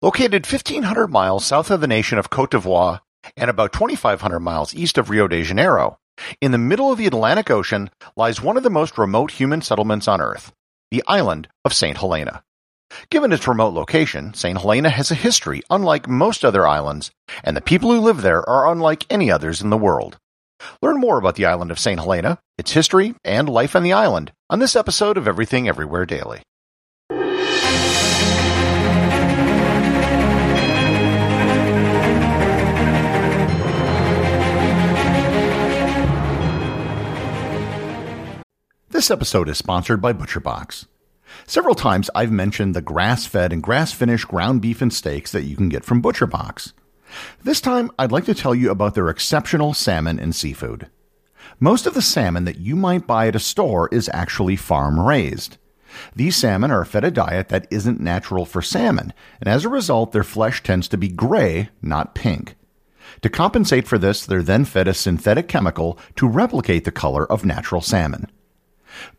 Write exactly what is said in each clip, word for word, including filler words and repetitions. Located fifteen hundred miles south of the nation of Cote d'Ivoire and about twenty-five hundred miles east of Rio de Janeiro, in the middle of the Atlantic Ocean lies one of the most remote human settlements on Earth, the island of Saint Helena. Given its remote location, Saint Helena has a history unlike most other islands, and the people who live there are unlike any others in the world. Learn more about the island of Saint Helena, its history, and life on the island on this episode of Everything Everywhere Daily. This episode is sponsored by ButcherBox. Several times I've mentioned the grass-fed and grass-finished ground beef and steaks that you can get from ButcherBox. This time, I'd like to tell you about their exceptional salmon and seafood. Most of the salmon that you might buy at a store is actually farm-raised. These salmon are fed a diet that isn't natural for salmon, and as a result, their flesh tends to be gray, not pink. To compensate for this, they're then fed a synthetic chemical to replicate the color of natural salmon.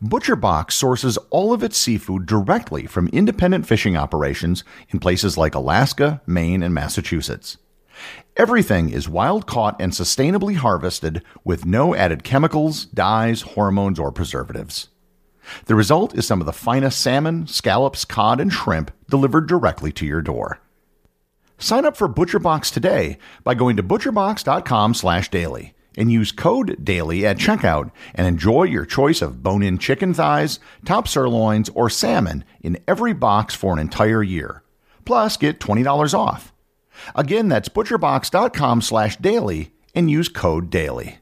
ButcherBox sources all of its seafood directly from independent fishing operations in places like Alaska, Maine, and Massachusetts. Everything is wild-caught and sustainably harvested with no added chemicals, dyes, hormones, or preservatives. The result is some of the finest salmon, scallops, cod, and shrimp delivered directly to your door. Sign up for ButcherBox today by going to butcherbox dot com slash daily. and use code DAILY at checkout and enjoy your choice of bone-in chicken thighs, top sirloins, or salmon in every box for an entire year. Plus, get twenty dollars off. Again, that's butcherbox dot com slash daily and use code DAILY.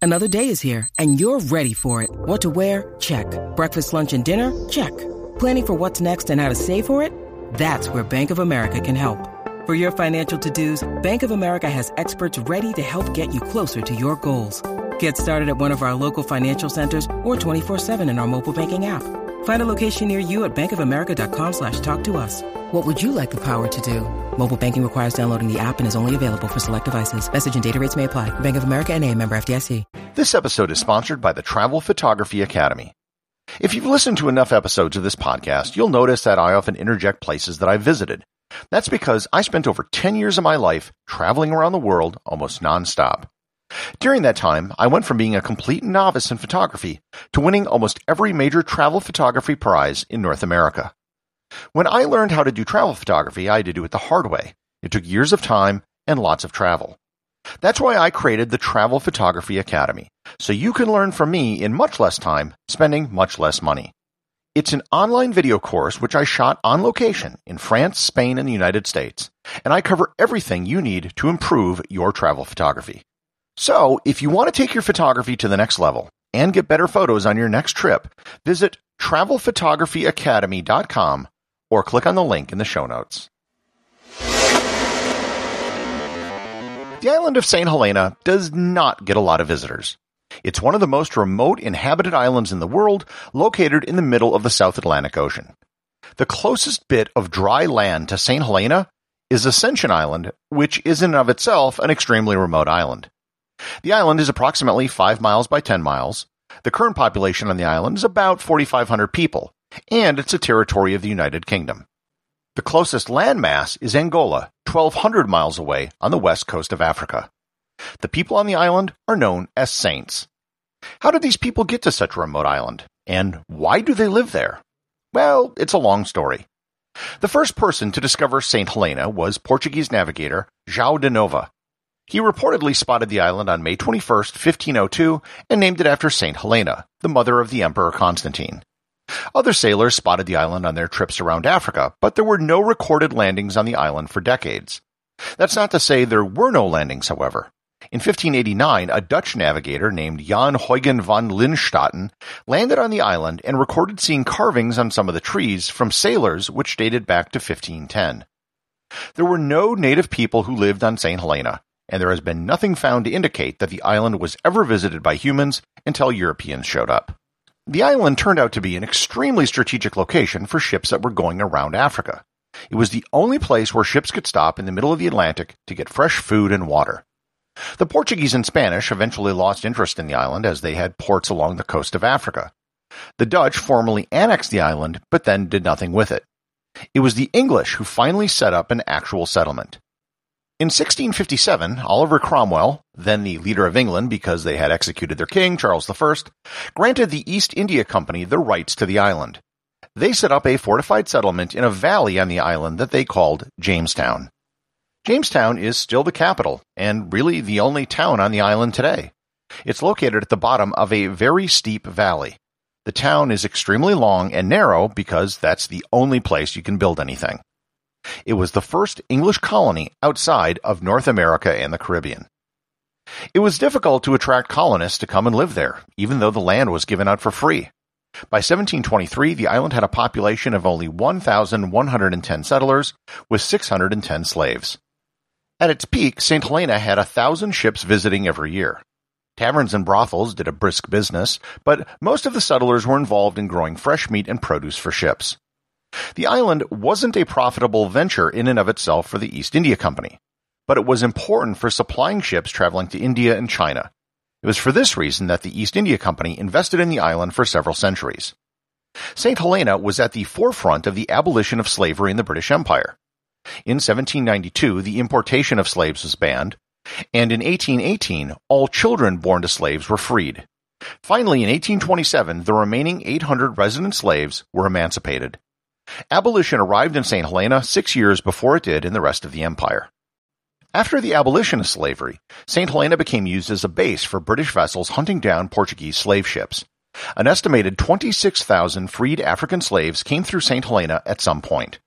Another day is here, and you're ready for it. What to wear? Check. Breakfast, lunch, and dinner? Check. Planning for what's next and how to save for it? That's where Bank of America can help. For your financial to-dos, Bank of America has experts ready to help get you closer to your goals. Get started at one of our local financial centers or twenty-four seven in our mobile banking app. Find a location near you at bank of america dot com slash talk to us. What would you like the power to do? Mobile banking requires downloading the app and is only available for select devices. Message and data rates may apply. Bank of America N A, member F D I C. This episode is sponsored by the Travel Photography Academy. If you've listened to enough episodes of this podcast, you'll notice that I often interject places that I've visited. That's because I spent over ten years of my life traveling around the world almost nonstop. During that time, I went from being a complete novice in photography to winning almost every major travel photography prize in North America. When I learned how to do travel photography, I had to do it the hard way. It took years of time and lots of travel. That's why I created the Travel Photography Academy, so you can learn from me in much less time, spending much less money. It's an online video course which I shot on location in France, Spain, and the United States, and I cover everything you need to improve your travel photography. So, if you want to take your photography to the next level and get better photos on your next trip, visit travel photography academy dot com or click on the link in the show notes. The island of Saint Helena does not get a lot of visitors. It's one of the most remote inhabited islands in the world, located in the middle of the South Atlantic Ocean. The closest bit of dry land to Saint Helena is Ascension Island, which is in and of itself an extremely remote island. The island is approximately five miles by ten miles. The current population on the island is about forty-five hundred people, and it's a territory of the United Kingdom. The closest landmass is Angola, twelve hundred miles away on the west coast of Africa. The people on the island are known as saints. How did these people get to such a remote island, and why do they live there? Well, it's a long story. The first person to discover Saint Helena was Portuguese navigator João de Nova. He reportedly spotted the island on May twenty-first, fifteen oh two, and named it after Saint Helena, the mother of the Emperor Constantine. Other sailors spotted the island on their trips around Africa, but there were no recorded landings on the island for decades. That's not to say there were no landings, however. In fifteen eighty-nine, a Dutch navigator named Jan Huygen van Linschoten landed on the island and recorded seeing carvings on some of the trees from sailors which dated back to fifteen ten. There were no native people who lived on Saint Helena, and there has been nothing found to indicate that the island was ever visited by humans until Europeans showed up. The island turned out to be an extremely strategic location for ships that were going around Africa. It was the only place where ships could stop in the middle of the Atlantic to get fresh food and water. The Portuguese and Spanish eventually lost interest in the island as they had ports along the coast of Africa. The Dutch formally annexed the island, but then did nothing with it. It was the English who finally set up an actual settlement. In sixteen fifty-seven, Oliver Cromwell, then the leader of England because they had executed their king, Charles the First, granted the East India Company the rights to the island. They set up a fortified settlement in a valley on the island that they called Jamestown. Jamestown is still the capital, and really the only town on the island today. It's located at the bottom of a very steep valley. The town is extremely long and narrow because that's the only place you can build anything. It was the first English colony outside of North America and the Caribbean. It was difficult to attract colonists to come and live there, even though the land was given out for free. By seventeen twenty-three, the island had a population of only one thousand one hundred ten settlers, with six hundred ten slaves. At its peak, Saint Helena had a thousand ships visiting every year. Taverns and brothels did a brisk business, but most of the settlers were involved in growing fresh meat and produce for ships. The island wasn't a profitable venture in and of itself for the East India Company, but it was important for supplying ships traveling to India and China. It was for this reason that the East India Company invested in the island for several centuries. Saint Helena was at the forefront of the abolition of slavery in the British Empire. In seventeen ninety-two, the importation of slaves was banned, and in eighteen eighteen, all children born to slaves were freed. Finally, in eighteen twenty-seven, the remaining eight hundred resident slaves were emancipated. Abolition arrived in Saint Helena six years before it did in the rest of the empire. After the abolition of slavery, Saint Helena became used as a base for British vessels hunting down Portuguese slave ships. An estimated twenty-six thousand freed African slaves came through Saint Helena at some point.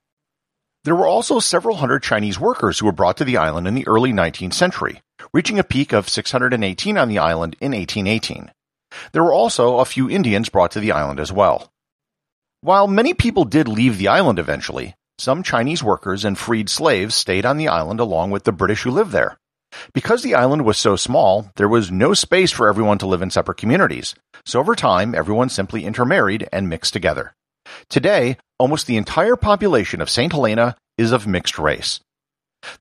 There were also several hundred Chinese workers who were brought to the island in the early nineteenth century, reaching a peak of six hundred eighteen on the island in eighteen eighteen. There were also a few Indians brought to the island as well. While many people did leave the island eventually, some Chinese workers and freed slaves stayed on the island along with the British who lived there. Because the island was so small, there was no space for everyone to live in separate communities, so over time everyone simply intermarried and mixed together. Today, almost the entire population of Saint Helena is of mixed race.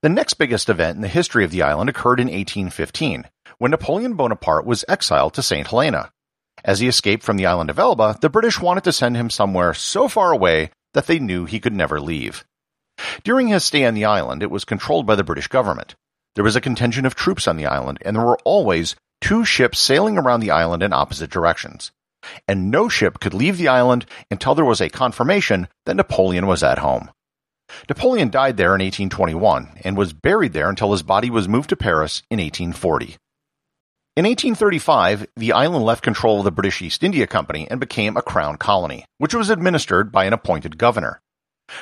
The next biggest event in the history of the island occurred in eighteen fifteen, when Napoleon Bonaparte was exiled to Saint Helena. As he escaped from the island of Elba, the British wanted to send him somewhere so far away that they knew he could never leave. During his stay on the island, it was controlled by the British government. There was a contingent of troops on the island, and there were always two ships sailing around the island in opposite directions. And no ship could leave the island until there was a confirmation that Napoleon was at home. Napoleon died there in eighteen twenty-one and was buried there until his body was moved to Paris in eighteen forty. In eighteen thirty-five, the island left control of the British East India Company and became a crown colony, which was administered by an appointed governor.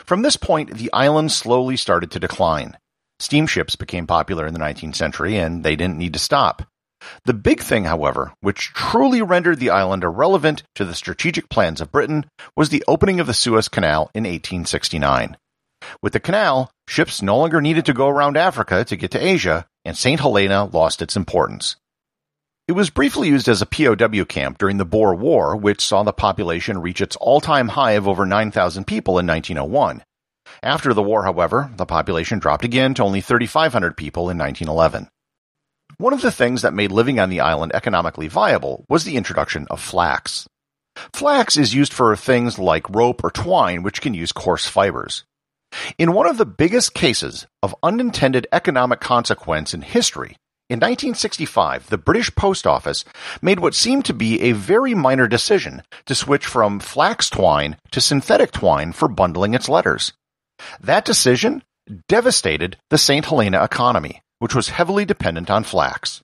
From this point, the island slowly started to decline. Steamships became popular in the nineteenth century, and they didn't need to stop. The big thing, however, which truly rendered the island irrelevant to the strategic plans of Britain, was the opening of the Suez Canal in eighteen sixty-nine. With the canal, ships no longer needed to go around Africa to get to Asia, and Saint Helena lost its importance. It was briefly used as a P O W camp during the Boer War, which saw the population reach its all-time high of over nine thousand people in nineteen oh one. After the war, however, the population dropped again to only three thousand five hundred people in nineteen eleven. One of the things that made living on the island economically viable was the introduction of flax. Flax is used for things like rope or twine, which can use coarse fibers. In one of the biggest cases of unintended economic consequence in history, in nineteen sixty-five, the British Post Office made what seemed to be a very minor decision to switch from flax twine to synthetic twine for bundling its letters. That decision devastated the Saint Helena economy, which was heavily dependent on flax.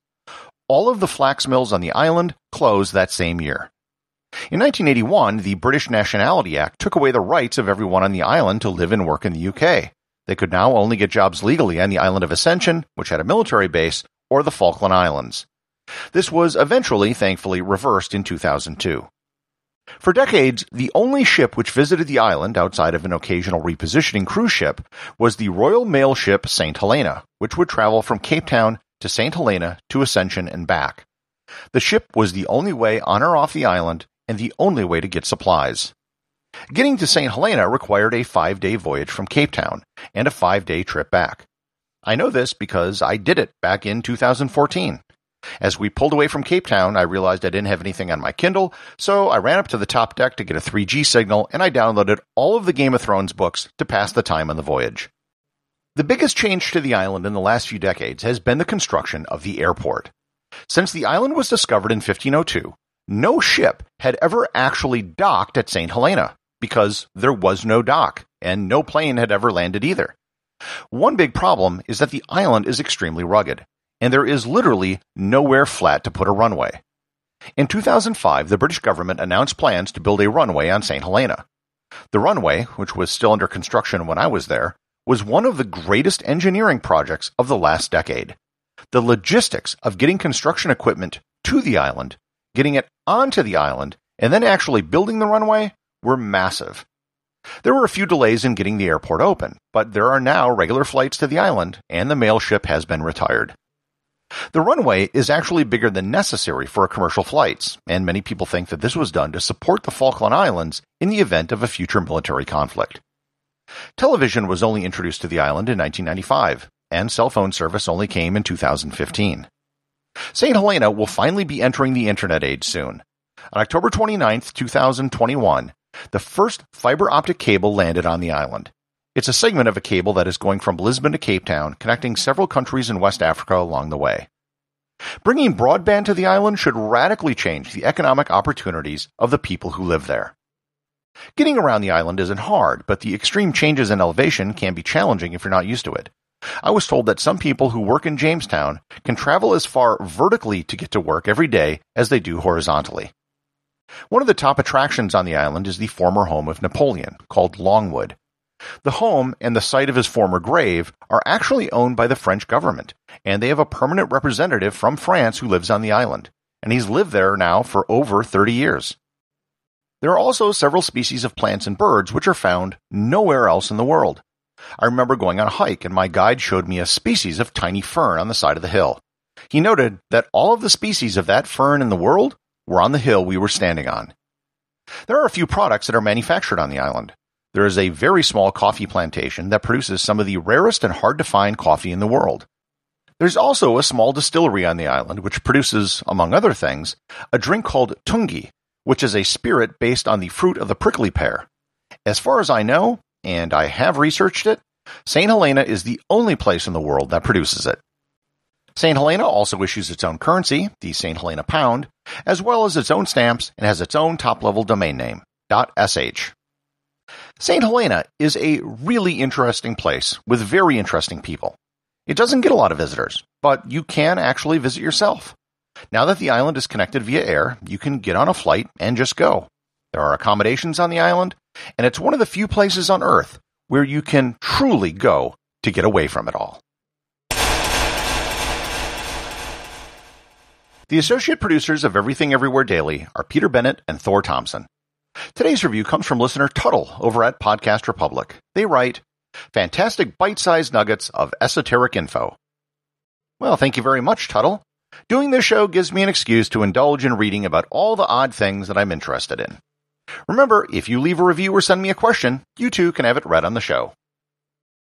All of the flax mills on the island closed that same year. In nineteen eighty-one, the British Nationality Act took away the rights of everyone on the island to live and work in the U K. They could now only get jobs legally on the island of Ascension, which had a military base, or the Falkland Islands. This was eventually, thankfully, reversed in two thousand two. For decades, the only ship which visited the island outside of an occasional repositioning cruise ship was the Royal Mail ship Saint Helena, which would travel from Cape Town to Saint Helena to Ascension and back. The ship was the only way on or off the island and the only way to get supplies. Getting to Saint Helena required a five-day voyage from Cape Town and a five-day trip back. I know this because I did it back in two thousand fourteen. As we pulled away from Cape Town, I realized I didn't have anything on my Kindle, so I ran up to the top deck to get a three G signal, and I downloaded all of the Game of Thrones books to pass the time on the voyage. The biggest change to the island in the last few decades has been the construction of the airport. Since the island was discovered in fifteen oh two, no ship had ever actually docked at Saint Helena, because there was no dock, and no plane had ever landed either. One big problem is that the island is extremely rugged, and there is literally nowhere flat to put a runway. In two thousand five, the British government announced plans to build a runway on Saint Helena. The runway, which was still under construction when I was there, was one of the greatest engineering projects of the last decade. The logistics of getting construction equipment to the island, getting it onto the island, and then actually building the runway were massive. There were a few delays in getting the airport open, but there are now regular flights to the island, and the mail ship has been retired. The runway is actually bigger than necessary for commercial flights, and many people think that this was done to support the Falkland Islands in the event of a future military conflict. Television was only introduced to the island in nineteen ninety-five, and cell phone service only came in two thousand fifteen. Saint Helena will finally be entering the internet age soon. On October twenty-ninth, two thousand twenty-one, the first fiber optic cable landed on the island. It's a segment of a cable that is going from Lisbon to Cape Town, connecting several countries in West Africa along the way. Bringing broadband to the island should radically change the economic opportunities of the people who live there. Getting around the island isn't hard, but the extreme changes in elevation can be challenging if you're not used to it. I was told that some people who work in Jamestown can travel as far vertically to get to work every day as they do horizontally. One of the top attractions on the island is the former home of Napoleon, called Longwood. The home and the site of his former grave are actually owned by the French government, and they have a permanent representative from France who lives on the island, and he's lived there now for over thirty years. There are also several species of plants and birds which are found nowhere else in the world. I remember going on a hike, and my guide showed me a species of tiny fern on the side of the hill. He noted that all of the species of that fern in the world were on the hill we were standing on. There are a few products that are manufactured on the island. There is a very small coffee plantation that produces some of the rarest and hard-to-find coffee in the world. There's also a small distillery on the island which produces, among other things, a drink called Tungi, which is a spirit based on the fruit of the prickly pear. As far as I know, and I have researched it, Saint Helena is the only place in the world that produces it. Saint Helena also issues its own currency, the Saint Helena pound, as well as its own stamps, and has its own top-level domain name, .sh. Saint Helena is a really interesting place with very interesting people. It doesn't get a lot of visitors, but you can actually visit yourself. Now that the island is connected via air, you can get on a flight and just go. There are accommodations on the island, and it's one of the few places on Earth where you can truly go to get away from it all. The associate producers of Everything Everywhere Daily are Peter Bennett and Thor Thompson. Today's review comes from listener Tuttle over at Podcast Republic. They write, "Fantastic bite-sized nuggets of esoteric info." Well, thank you very much, Tuttle. Doing this show gives me an excuse to indulge in reading about all the odd things that I'm interested in. Remember, if you leave a review or send me a question, you too can have it read on the show.